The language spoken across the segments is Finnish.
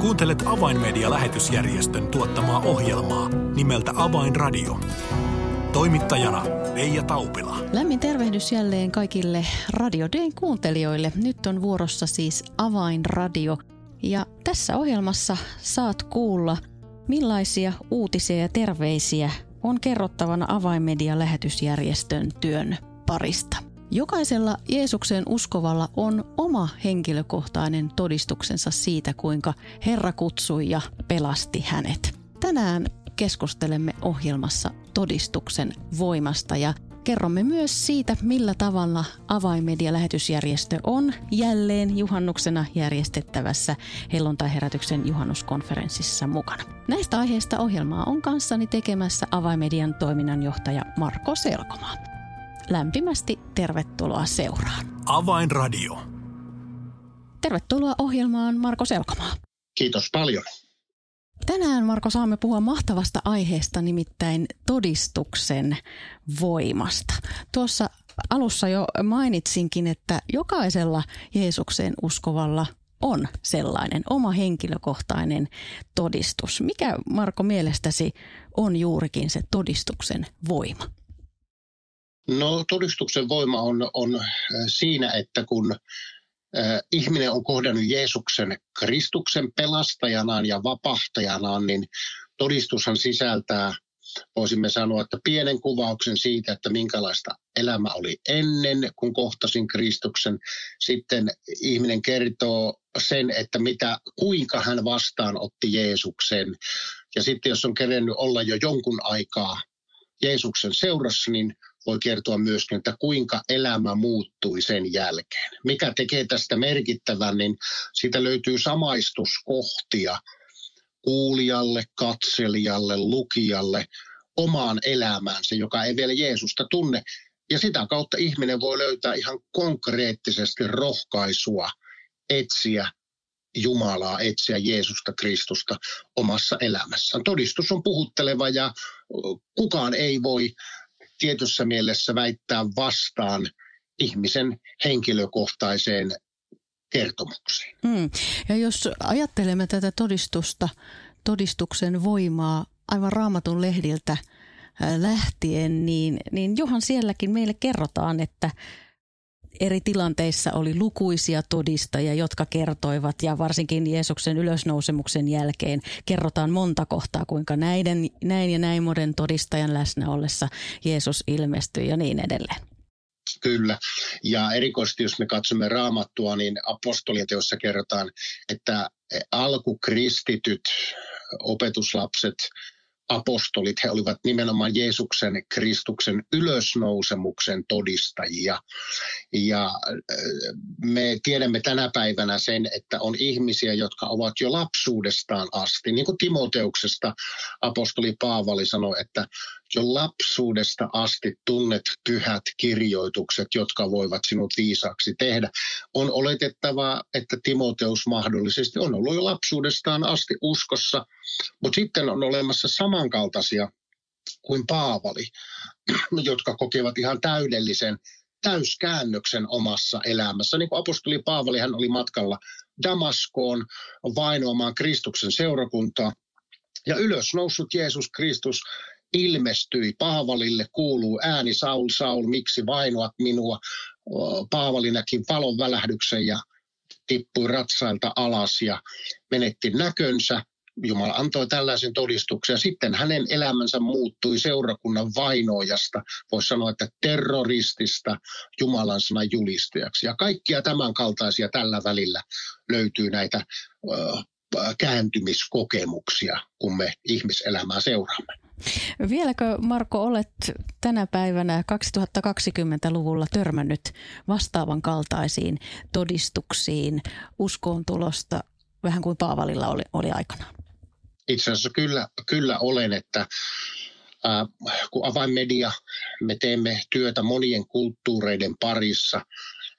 Kuuntelet Avainmedia-lähetysjärjestön tuottamaa ohjelmaa nimeltä Avainradio. Toimittajana Leija Taupila. Lämmin tervehdys jälleen kaikille Radio D:n kuuntelijoille. Nyt on vuorossa siis Avainradio. Ja tässä ohjelmassa saat kuulla, millaisia uutisia ja terveisiä on kerrottavana Avainmedia-lähetysjärjestön työn parista. Jokaisella Jeesukseen uskovalla on oma henkilökohtainen todistuksensa siitä, kuinka Herra kutsui ja pelasti hänet. Tänään keskustelemme ohjelmassa todistuksen voimasta ja kerromme myös siitä, millä tavalla Avainmedia-lähetysjärjestö on jälleen juhannuksena järjestettävässä Helluntai-herätyksen juhannuskonferenssissa mukana. Näistä aiheista ohjelmaa on kanssani tekemässä Avainmedian toiminnanjohtaja Marko Selkomaa. Lämpimästi tervetuloa seuraan. Avainradio. Tervetuloa ohjelmaan, Marko Selkomaa. Kiitos paljon. Tänään, Marko, saamme puhua mahtavasta aiheesta, nimittäin todistuksen voimasta. Tuossa alussa jo mainitsinkin, että jokaisella Jeesukseen uskovalla on sellainen oma henkilökohtainen todistus. Mikä, Marko, mielestäsi on juurikin se todistuksen voima? No, todistuksen voima on siinä, että kun ihminen on kohdannut Jeesuksen Kristuksen pelastajanaan ja vapahtajanaan, niin todistushan sisältää, voisimme sanoa, että pienen kuvauksen siitä, että minkälaista elämä oli ennen kuin kohtasin Kristuksen. Sitten ihminen kertoo sen, että kuinka hän vastaanotti Jeesuksen. Ja sitten jos on kerennyt olla jo jonkun aikaa Jeesuksen seurassa, niin voi kertoa myöskin, että kuinka elämä muuttui sen jälkeen. Mikä tekee tästä merkittävän, niin siitä löytyy samaistuskohtia kuulijalle, katselijalle, lukijalle, omaan elämäänsä, joka ei vielä Jeesusta tunne. Ja sitä kautta ihminen voi löytää ihan konkreettisesti rohkaisua etsiä Jumalaa, etsiä Jeesusta Kristusta omassa elämässään. Todistus on puhutteleva ja kukaan ei voi tietyssä mielessä väittää vastaan ihmisen henkilökohtaiseen kertomukseen. Ja jos ajattelemme tätä todistuksen voimaa aivan Raamatun lehdiltä lähtien, niin johan sielläkin meille kerrotaan, että eri tilanteissa oli lukuisia todistajia, jotka kertoivat, ja varsinkin Jeesuksen ylösnousemuksen jälkeen kerrotaan monta kohtaa, kuinka näin ja näin monen todistajan läsnä ollessa Jeesus ilmestyi ja niin edelleen. Kyllä, ja erikoisesti jos me katsomme Raamattua, niin apostolien teossa kerrotaan, että alkukristityt, opetuslapset, apostolit, he olivat nimenomaan Jeesuksen Kristuksen ylösnousemuksen todistajia. Ja me tiedämme tänä päivänä sen, että on ihmisiä, jotka ovat jo lapsuudestaan asti. Niin kuin Timoteuksesta apostoli Paavali sanoi, että jo lapsuudesta asti tunnet pyhät kirjoitukset, jotka voivat sinut viisaaksi tehdä. On oletettavaa, että Timoteus mahdollisesti on ollut jo lapsuudestaan asti uskossa, mutta sitten on olemassa samankaltaisia kuin Paavali, jotka kokevat ihan täyskäännöksen omassa elämässä. Niin kuin apostoli Paavali, hän oli matkalla Damaskoon vainoamaan Kristuksen seurakuntaa, ja ylösnoussut Jeesus Kristus ilmestyi Paavalille, kuuluu ääni, Saul, Saul, miksi vainoat minua? Paavali näki valon välähdyksen ja tippui ratsailta alas ja menetti näkönsä. Jumala antoi tällaisen todistuksen, ja sitten hänen elämänsä muuttui seurakunnan vainoajasta, voisi sanoa, että terroristista Jumalan sanan julistajaksi. Ja kaikkia tämän kaltaisia tällä välillä löytyy näitä kääntymiskokemuksia, kun me ihmiselämää seuraamme. Vieläkö, Marko, olet tänä päivänä 2020-luvulla törmännyt vastaavan kaltaisiin todistuksiin uskoon tulosta, vähän kuin Paavalilla oli aikanaan? Itse asiassa kyllä olen, että kun Avainmedia, me teemme työtä monien kulttuureiden parissa,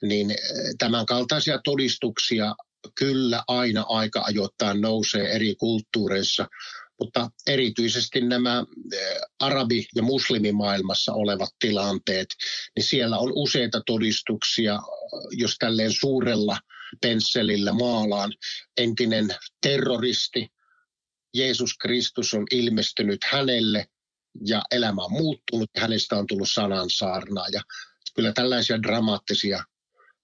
niin tämän kaltaisia todistuksia kyllä aina aika ajoittain nousee eri kulttuureissa, mutta erityisesti nämä arabi- ja muslimimaailmassa olevat tilanteet, niin siellä on useita todistuksia, jos tälleen suurella pensselillä maalaan. Entinen terroristi, Jeesus Kristus on ilmestynyt hänelle ja elämä on muuttunut. Hänestä on tullut sanansaarnaa ja kyllä tällaisia dramaattisia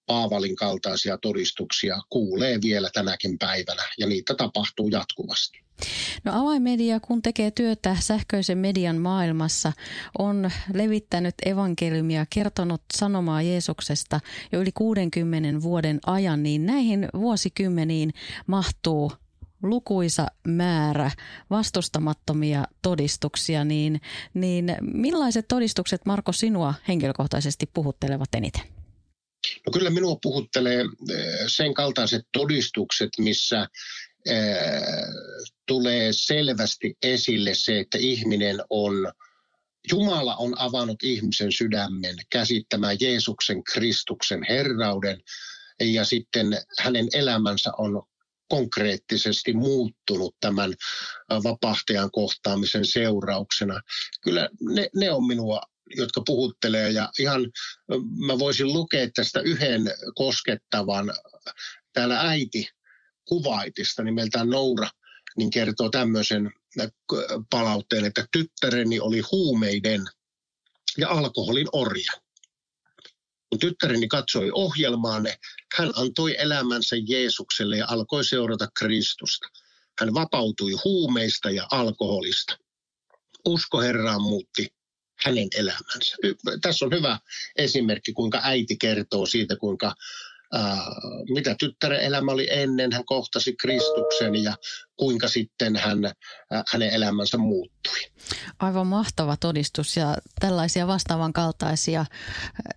Paavalin kaltaisia todistuksia kuulee vielä tänäkin päivänä ja niitä tapahtuu jatkuvasti. No Avainmedia, kun tekee työtä sähköisen median maailmassa, on levittänyt evankeliumia, kertonut sanomaa Jeesuksesta jo yli 60 vuoden ajan, niin näihin vuosikymmeniin mahtuu lukuisa määrä vastustamattomia todistuksia. Niin millaiset todistukset, Marko, sinua henkilökohtaisesti puhuttelevat eniten? No kyllä minua puhuttelee sen kaltaiset todistukset, missä tulee selvästi esille se, että Jumala on avannut ihmisen sydämen käsittämään Jeesuksen Kristuksen herrauden ja sitten hänen elämänsä on konkreettisesti muuttunut tämän vapahtajan kohtaamisen seurauksena. Kyllä ne on minua, jotka puhuttelee, ja ihan mä voisin lukea tästä yhden koskettavan. Täällä äiti Kuvaitista nimeltään Noura niin kertoo tämmöisen palautteen, että tyttäreni oli huumeiden ja alkoholin orja. Kun tyttäreni katsoi ohjelmaanne, hän antoi elämänsä Jeesukselle ja alkoi seurata Kristusta. Hän vapautui huumeista ja alkoholista. Usko Herraan muutti hänen elämänsä. Tässä on hyvä esimerkki, kuinka äiti kertoo siitä, kuinka mitä tyttären elämä oli ennen, hän kohtasi Kristuksen ja kuinka sitten hänen elämänsä muuttui. Aivan mahtava todistus, ja tällaisia vastaavan kaltaisia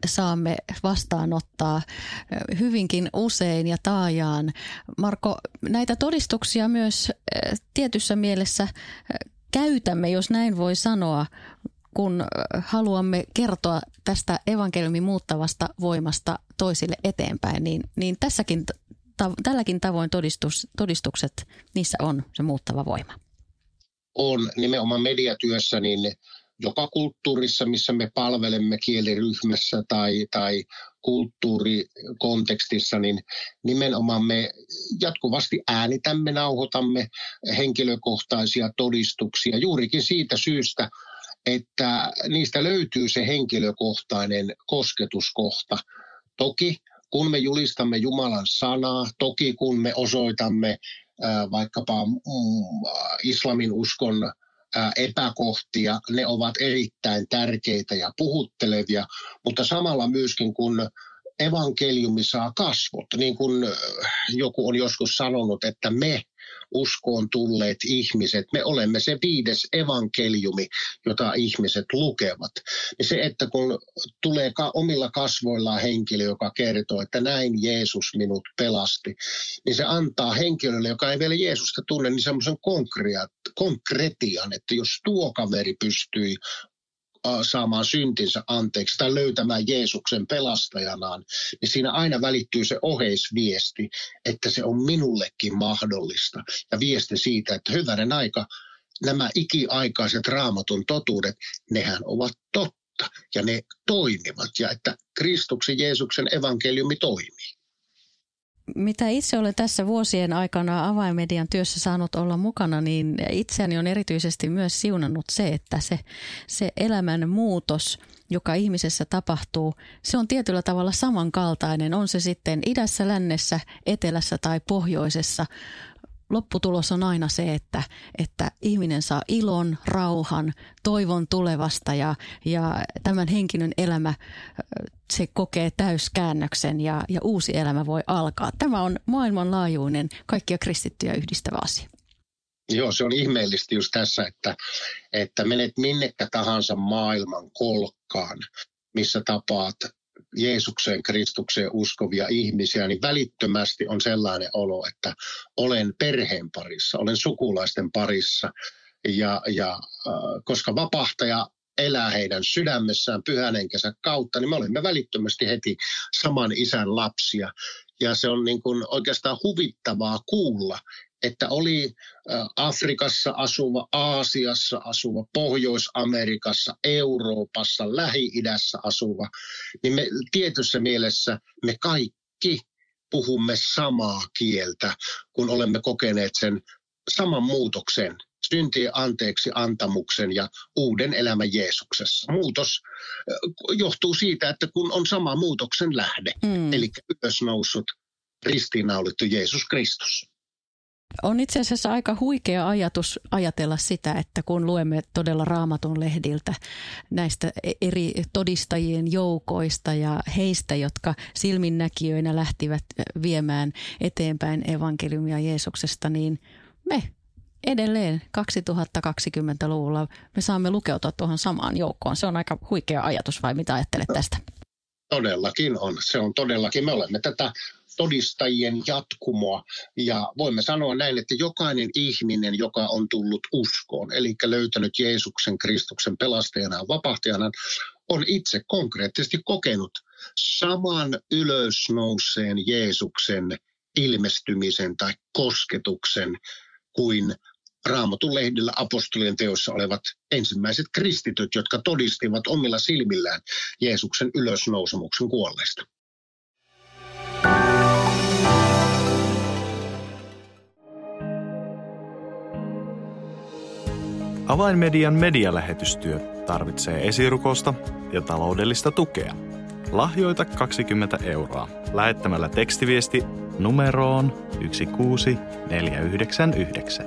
saamme vastaanottaa hyvinkin usein ja taajaan. Marko, näitä todistuksia myös tietyssä mielessä käytämme, jos näin voi sanoa, kun haluamme kertoa tästä evankeliumin muuttavasta voimasta toisille eteenpäin, niin tälläkin tavoin todistukset, niissä on se muuttava voima. On nimenomaan mediatyössä, niin joka kulttuurissa, missä me palvelemme kieliryhmässä tai kulttuurikontekstissa, niin nimenomaan me jatkuvasti äänitämme, nauhoitamme henkilökohtaisia todistuksia juurikin siitä syystä, että niistä löytyy se henkilökohtainen kosketuskohta. Toki kun me julistamme Jumalan sanaa, toki kun me osoitamme vaikkapa islamin uskon epäkohtia, ne ovat erittäin tärkeitä ja puhuttelevia, mutta samalla myöskin kun evankeliumi saa kasvot, niin kuin joku on joskus sanonut, että me uskoon tulleet ihmiset, me olemme se 5. evankeliumi, jota ihmiset lukevat. Ja se, että kun tulee omilla kasvoillaan henkilö, joka kertoo, että näin Jeesus minut pelasti, niin se antaa henkilölle, joka ei vielä Jeesusta tunne, niin semmoisen konkretian, että jos tuo kaveri pystyy saamaan syntinsä anteeksi tai löytämään Jeesuksen pelastajanaan, niin siinä aina välittyy se oheisviesti, että se on minullekin mahdollista. Ja viesti siitä, että hyvänen aika, nämä ikiaikaiset raamatun totuudet, nehän ovat totta ja ne toimivat ja että Kristuksen Jeesuksen evankeliumi toimii. Mitä itse olen tässä vuosien aikana Avainmedian työssä saanut olla mukana, niin itseäni on erityisesti myös siunannut se, että se elämän muutos, joka ihmisessä tapahtuu, se on tietyllä tavalla samankaltainen. On se sitten idässä, lännessä, etelässä tai pohjoisessa. Lopputulos on aina se, että ihminen saa ilon, rauhan, toivon tulevasta ja tämän henkilön elämä, se kokee täyskäännöksen ja uusi elämä voi alkaa. Tämä on maailmanlaajuinen, kaikkia kristittyjä yhdistävä asia. Joo, se on ihmeellistä just tässä, että menet minnekä tahansa maailman kolkkaan, missä tapaat Jeesukseen, Kristukseen uskovia ihmisiä, niin välittömästi on sellainen olo, että olen perheen parissa, olen sukulaisten parissa, koska vapahtaja elää heidän sydämessään pyhän henkensä kautta, niin me olemme välittömästi heti saman isän lapsia. Ja se on niin kuin oikeastaan huvittavaa kuulla, että oli Afrikassa asuva, Aasiassa asuva, Pohjois-Amerikassa, Euroopassa, Lähi-idässä asuva, niin me tietyssä mielessä me kaikki puhumme samaa kieltä, kun olemme kokeneet sen saman muutoksen, syntien anteeksi antamuksen ja uuden elämän Jeesuksessa. Muutos johtuu siitä, että kun on sama muutoksen lähde, eli ylösnoussut, ristiinnaulittu Jeesus Kristus. On itse asiassa aika huikea ajatus ajatella sitä, että kun luemme todella Raamatun lehdiltä näistä eri todistajien joukoista ja heistä, jotka silminnäkijöinä lähtivät viemään eteenpäin evankeliumia Jeesuksesta, niin me edelleen 2020-luvulla me saamme lukeutua tuohon samaan joukkoon. Se on aika huikea ajatus, vai mitä ajattelet tästä? Todellakin on. Se on todellakin. Me olemme tätä todistajien jatkumoa. Ja voimme sanoa näin, että jokainen ihminen, joka on tullut uskoon, eli löytänyt Jeesuksen Kristuksen pelastajana ja vapahtajana, on itse konkreettisesti kokenut saman ylösnouseen Jeesuksen ilmestymisen tai kosketuksen kuin Raamatun lehdillä apostolien teoissa olevat ensimmäiset kristityt, jotka todistivat omilla silmillään Jeesuksen ylösnousemuksen kuolleista. Avainmedian medialähetystyö tarvitsee esirukosta ja taloudellista tukea. Lahjoita 20 euroa lähettämällä tekstiviesti numeroon 16499.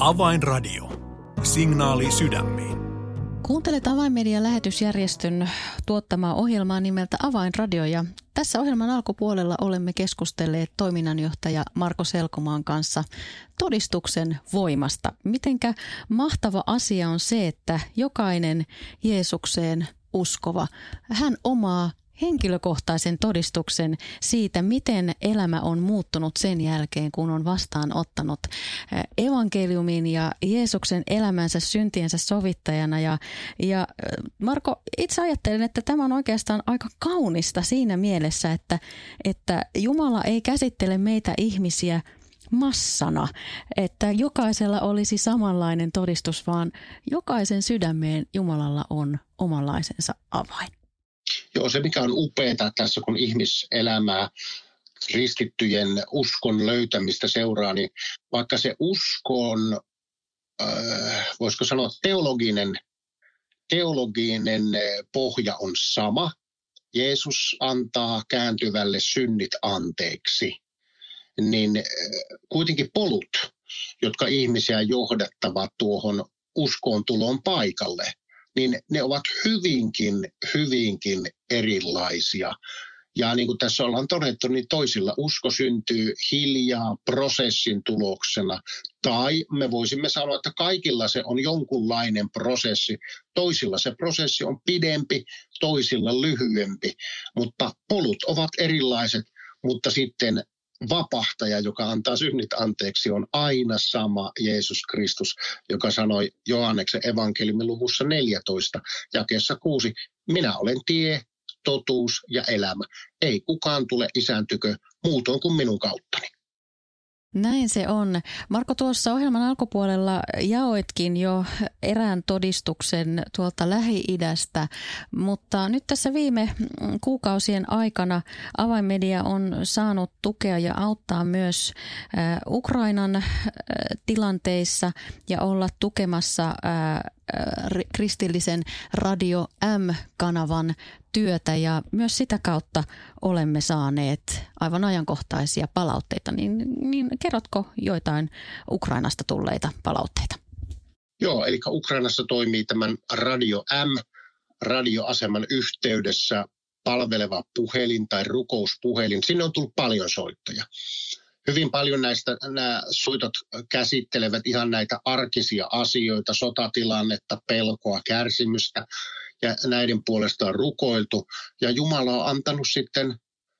Avainradio. Signaali sydämiin. Kuuntelet Avainmedian lähetysjärjestön tuottamaa ohjelmaa nimeltä Avainradio, ja tässä ohjelman alkupuolella olemme keskustelleet toiminnanjohtaja Marko Selkomaan kanssa todistuksen voimasta. Mitenkä mahtava asia on se, että jokainen Jeesukseen uskova, hän omaa henkilökohtaisen todistuksen siitä, miten elämä on muuttunut sen jälkeen, kun on vastaanottanut evankeliumin ja Jeesuksen elämänsä syntiensä sovittajana. Ja Marko, itse ajattelen, että tämä on oikeastaan aika kaunista siinä mielessä, että Jumala ei käsittele meitä ihmisiä massana, että jokaisella olisi samanlainen todistus, vaan jokaisen sydämeen Jumalalla on omanlaisensa avain. Joo, se mikä on upeaa tässä, kun ihmiselämää, kristittyjen uskon löytämistä seuraa, niin vaikka se usko on, voisiko sanoa, teologinen pohja on sama. Jeesus antaa kääntyvälle synnit anteeksi. Niin kuitenkin polut, jotka ihmisiä johdattavat tuohon uskoon tulon paikalle, niin ne ovat hyvinkin erilaisia. Ja niin kuin tässä ollaan todettu, niin toisilla usko syntyy hiljaa prosessin tuloksena. Tai me voisimme sanoa, että kaikilla se on jonkunlainen prosessi. Toisilla se prosessi on pidempi, toisilla lyhyempi. Mutta polut ovat erilaiset, mutta sitten vapahtaja, joka antaa synnit anteeksi, on aina sama Jeesus Kristus, joka sanoi Johanneksen evankeliumin luvussa 14, jakeessa 6, minä olen tie, totuus ja elämä. Ei kukaan tule isän tykö muutoin kuin minun kauttani. Näin se on. Marko, tuossa ohjelman alkupuolella jaoitkin jo erään todistuksen tuolta Lähi-idästä, mutta nyt tässä viime kuukausien aikana Avainmedia on saanut tukea ja auttaa myös Ukrainan tilanteissa ja olla tukemassa kristillisen Radio M-kanavan työtä, ja myös sitä kautta olemme saaneet aivan ajankohtaisia palautteita. Niin kerrotko joitain Ukrainasta tulleita palautteita? Joo, eli Ukrainassa toimii tämän Radio M-radioaseman yhteydessä palveleva puhelin tai rukouspuhelin. Sinne on tullut paljon soittoja. Hyvin paljon nämä soitot käsittelevät ihan näitä arkisia asioita, sotatilannetta, pelkoa, kärsimystä, ja näiden puolesta on rukoiltu. Ja Jumala on antanut sitten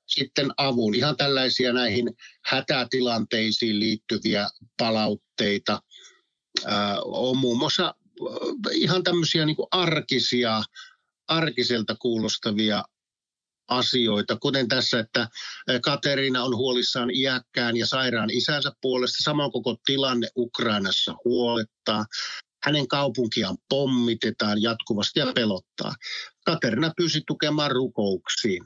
sitten avun. Ihan tällaisia näihin hätätilanteisiin liittyviä palautteita on muun muassa ihan tämmöisiä niin kuin arkiselta kuulostavia asioita, kuten tässä, että Katerina on huolissaan iäkkään ja sairaan isänsä puolesta. Samoin koko tilanne Ukrainassa huolettaa. Hänen kaupunkiaan pommitetaan jatkuvasti ja pelottaa. Katerina pyysi tukemaan rukouksiin.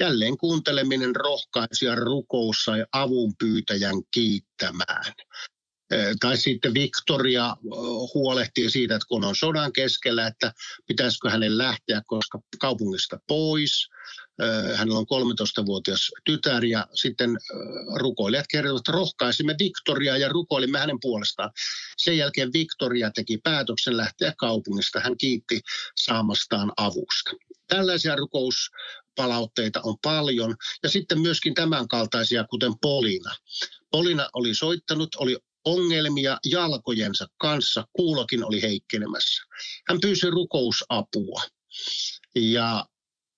Jälleen kuunteleminen rohkaisi ja rukous sai avun pyytäjän kiittämään. Tai sitten Victoria huolehtii siitä, että kun on sodan keskellä, että pitäisikö hänen lähteä koska kaupungista pois. Hänellä on 13-vuotias tytär ja sitten rukoilijat kertovat, että rohkaisimme Victoriaa ja rukoilimme hänen puolestaan. Sen jälkeen Victoria teki päätöksen lähteä kaupungista. Hän kiitti saamastaan avusta. Tällaisia rukouspalautteita on paljon ja sitten myöskin tämän kaltaisia, kuten Polina. Polina oli soittanut, oli ongelmia jalkojensa kanssa, kuulokin oli heikkenemässä. Hän pyysi rukousapua ja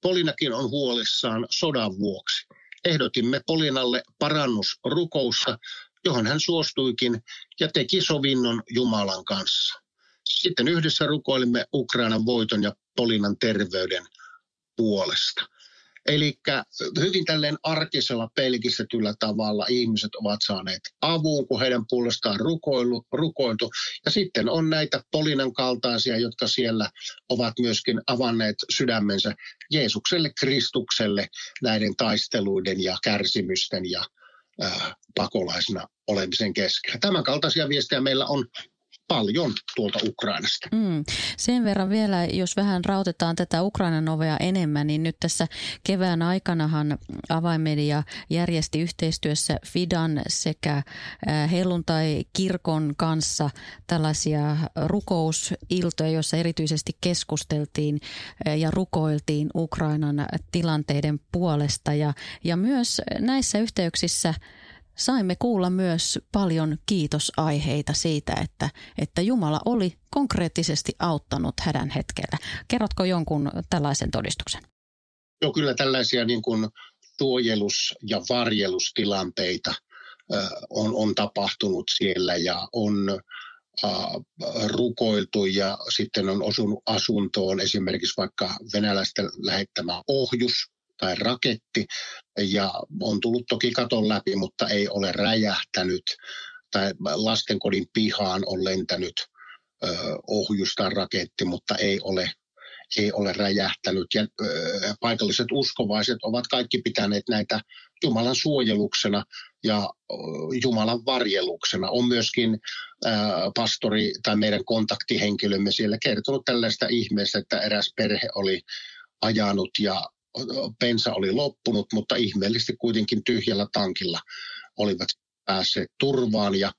Polinakin on huolissaan sodan vuoksi. Ehdotimme Polinalle parannusrukousta, johon hän suostuikin ja teki sovinnon Jumalan kanssa. Sitten yhdessä rukoilimme Ukrainan voiton ja Polinan terveyden puolesta. Eli hyvin tälleen arkisella pelkistetyllä tavalla ihmiset ovat saaneet avun, kun heidän puolestaan rukoiltu. Ja sitten on näitä Polinan kaltaisia, jotka siellä ovat myöskin avanneet sydämensä Jeesukselle, Kristukselle näiden taisteluiden ja kärsimysten ja pakolaisena olemisen keskellä. Tämän kaltaisia viestejä meillä on paljon tuolta Ukrainasta. Sen verran vielä, jos vähän rautetaan tätä Ukrainan ovea enemmän, niin nyt tässä kevään aikanahan Avainmedia järjesti yhteistyössä Fidan sekä Helluntai-kirkon kanssa tällaisia rukousiltoja, joissa erityisesti keskusteltiin ja rukoiltiin Ukrainan tilanteiden puolesta. Ja myös näissä yhteyksissä saimme kuulla myös paljon kiitosaiheita siitä, että Jumala oli konkreettisesti auttanut hädän hetkellä. Kerrotko jonkun tällaisen todistuksen? Joo, kyllä tällaisia niin kuin suojelus- ja varjelustilanteita on tapahtunut siellä ja on rukoiltu ja sitten on osunut asuntoon esimerkiksi vaikka venäläisten lähettämä ohjus tai raketti, ja on tullut toki katon läpi, mutta ei ole räjähtänyt, tai lastenkodin pihaan on lentänyt ohjus tai raketti, mutta ei ole räjähtänyt. Ja paikalliset uskovaiset ovat kaikki pitäneet näitä Jumalan suojeluksena ja Jumalan varjeluksena. On myöskin pastori tai meidän kontaktihenkilömme siellä kertonut tällaista ihmeestä, että eräs perhe oli ajanut ja bensa oli loppunut, mutta ihmeellisesti kuitenkin tyhjällä tankilla olivat päässeet turvaan. Ja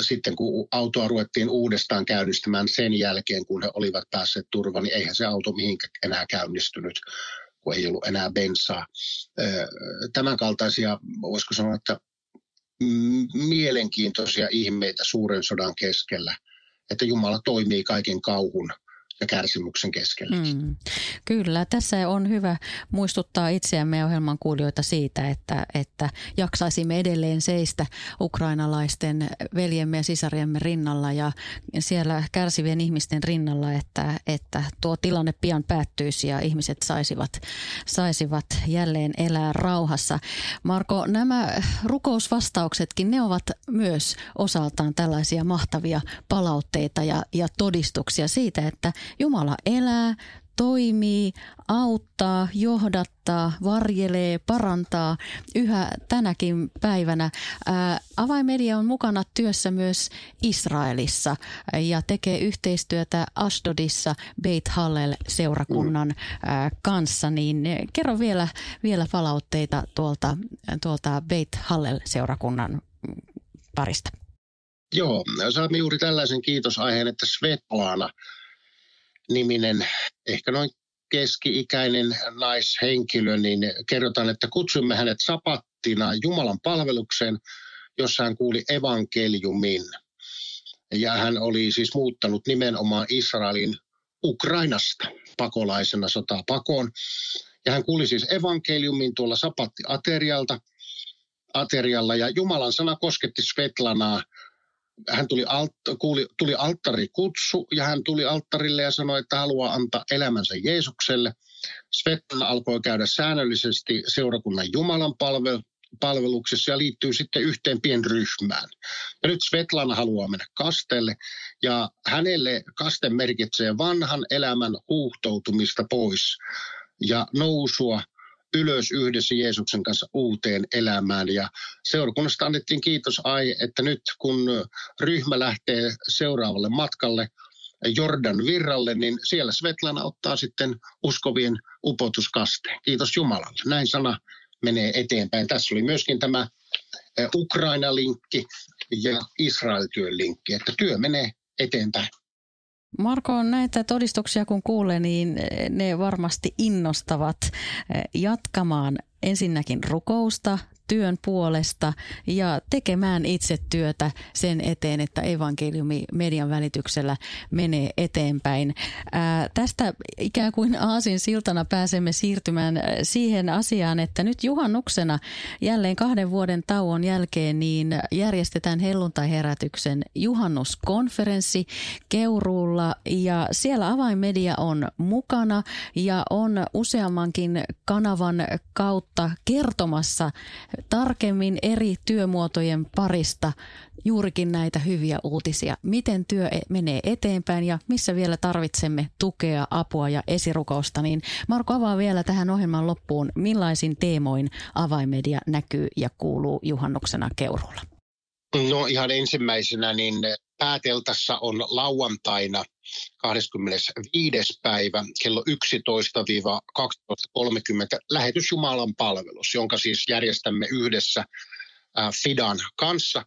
sitten kun autoa ruvettiin uudestaan käynnistämään sen jälkeen, kun he olivat päässeet turvaan, niin eihän se auto mihinkään enää käynnistynyt, kun ei ollut enää bensaa. Tämän kaltaisia, voisiko sanoa, että mielenkiintoisia ihmeitä suuren sodan keskellä, että Jumala toimii kaiken kauhun ja kärsimyksen keskellä. Kyllä, tässä on hyvä muistuttaa itseämme ja ohjelman kuulijoita siitä, että jaksaisimme edelleen seistä ukrainalaisten veljemme ja sisariemme rinnalla ja siellä kärsivien ihmisten rinnalla, että tuo tilanne pian päättyisi ja ihmiset saisivat jälleen elää rauhassa. Marko, nämä rukousvastauksetkin, ne ovat myös osaltaan tällaisia mahtavia palautteita ja todistuksia siitä, että Jumala elää, toimii, auttaa, johdattaa, varjelee, parantaa yhä tänäkin päivänä. Avainmedia on mukana työssä myös Israelissa ja tekee yhteistyötä Ashdodissa Beit Hallel-seurakunnan kanssa. Niin kerro vielä palautteita tuolta Beit Hallel-seurakunnan parista. Joo, saamme juuri tällaisen kiitosaiheen, että Svetlana niminen, ehkä noin keski-ikäinen naishenkilö, niin kerrotaan, että kutsumme hänet sapattina Jumalan palvelukseen, jossa hän kuuli evankeliumin. Ja hän oli siis muuttanut nimenomaan Israelin Ukrainasta pakolaisena sotaa pakoon. Ja hän kuuli siis evankeliumin tuolla sapatti-aterialla ja Jumalan sana kosketti Svetlanaa. Hän tuli alttarikutsu ja hän tuli alttarille ja sanoi, että haluaa antaa elämänsä Jeesukselle. Svetlana alkoi käydä säännöllisesti seurakunnan Jumalan palveluksessa ja liittyy sitten yhteen pienryhmään. Ja nyt Svetlana haluaa mennä kastelle ja hänelle kaste merkitsee vanhan elämän huuhtoutumista pois ja nousua ylös yhdessä Jeesuksen kanssa uuteen elämään. Ja seurakunnasta annettiin kiitos, että nyt kun ryhmä lähtee seuraavalle matkalle Jordan virralle, niin siellä Svetlana ottaa sitten uskovien upotuskasteen. Kiitos Jumalalle. Näin sana menee eteenpäin. Tässä oli myöskin tämä Ukraina-linkki ja Israel-työn linkki, että työ menee eteenpäin. Marko, näitä todistuksia kun kuulee, niin ne varmasti innostavat jatkamaan ensinnäkin rukousta työn puolesta ja tekemään itse työtä sen eteen, että evankeliumi median välityksellä menee eteenpäin. Tästä ikään kuin aasinsiltana pääsemme siirtymään siihen asiaan, että nyt juhannuksena jälleen 2 vuoden tauon jälkeen niin järjestetään helluntaiherätyksen juhannuskonferenssi Keuruulla ja siellä Avainmedia on mukana ja on useammankin kanavan kautta kertomassa tarkemmin eri työmuotojen parista juurikin näitä hyviä uutisia. Miten työ menee eteenpäin ja missä vielä tarvitsemme tukea, apua ja esirukousta. Niin Marko, avaa vielä tähän ohjelman loppuun, millaisin teemoin Avainmedia näkyy ja kuuluu juhannuksena Keuruulla? No ihan ensimmäisenä niin pääteltassa on lauantaina 25. päivä kello 11–12.30 lähetys Jumalan palvelus, jonka siis järjestämme yhdessä Fidan kanssa.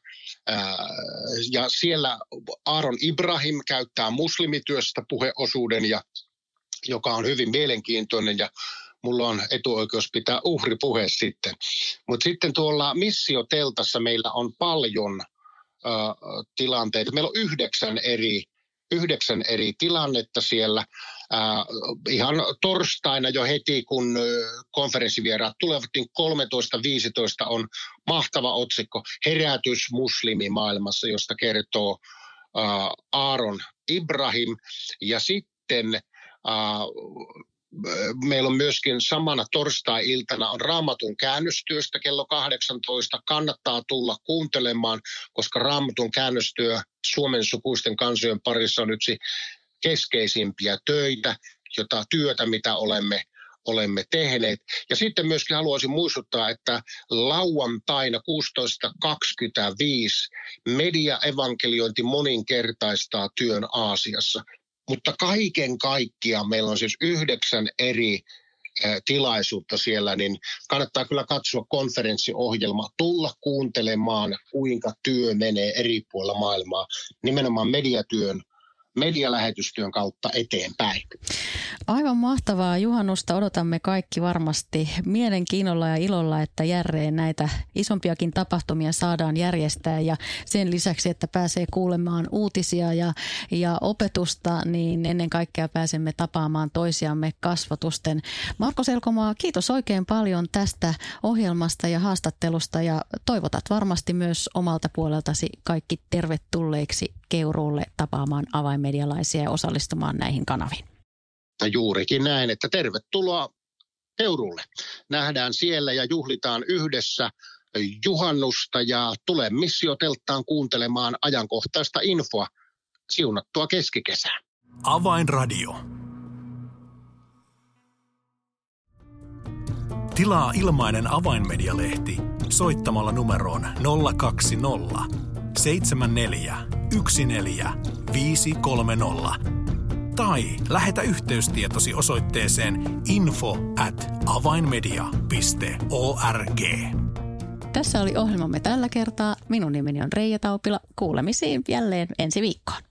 Ja siellä Aaron Ibrahim käyttää muslimityöstä puheosuuden, joka on hyvin mielenkiintoinen ja mulla on etuoikeus pitää uhripuhe sitten. Mutta sitten tuolla missioteltassa meillä on paljon tilanteita. Meillä on 9 eri tilannetta siellä. Ihan torstaina jo heti, kun konferenssivieraat tulevat, niin 13.15 on mahtava otsikko Herätys muslimimaailmassa, josta kertoo Aaron Ibrahim. Ja sitten meillä on myöskin samana torstai-iltana on Raamatun käännöstyöstä kello 18. Kannattaa tulla kuuntelemaan, koska Raamatun käännöstyö Suomen sukuisten kansojen parissa on yksi keskeisimpiä työtä, mitä olemme tehneet. Ja sitten myöskin haluaisin muistuttaa, että lauantaina 16.25 mediaevankeliointi moninkertaistaa työn Aasiassa. Mutta kaiken kaikkiaan meillä on siis 9 eri tilaisuutta siellä, niin kannattaa kyllä katsoa konferenssiohjelma, tulla kuuntelemaan, kuinka työ menee eri puolilla maailmaa, nimenomaan medialähetystyön kautta eteenpäin. Aivan mahtavaa juhannusta. Odotamme kaikki varmasti mielenkiinnolla ja ilolla, että järjeen näitä isompiakin tapahtumia saadaan järjestää ja sen lisäksi, että pääsee kuulemaan uutisia ja opetusta, niin ennen kaikkea pääsemme tapaamaan toisiamme kasvatusten. Marko Selkomaa, kiitos oikein paljon tästä ohjelmasta ja haastattelusta ja toivotat varmasti myös omalta puoleltasi kaikki tervetulleiksi Keuruulle tapaamaan avainmedialaisia ja osallistumaan näihin kanaviin. Juurikin näin, että tervetuloa Keuruulle. Nähdään siellä ja juhlitaan yhdessä juhannusta ja tule missiotelttaan kuuntelemaan ajankohtaista infoa. Siunattua keskikesää. Avainradio. Tilaa ilmainen Avainmedia-lehti soittamalla numeroon 020 74 14 530 tai lähetä yhteystietosi osoitteeseen info@avainmedia.org. Tässä oli ohjelmamme tällä kertaa. Minun nimeni on Leija Taupila. Kuulemisiin jälleen ensi viikkoon.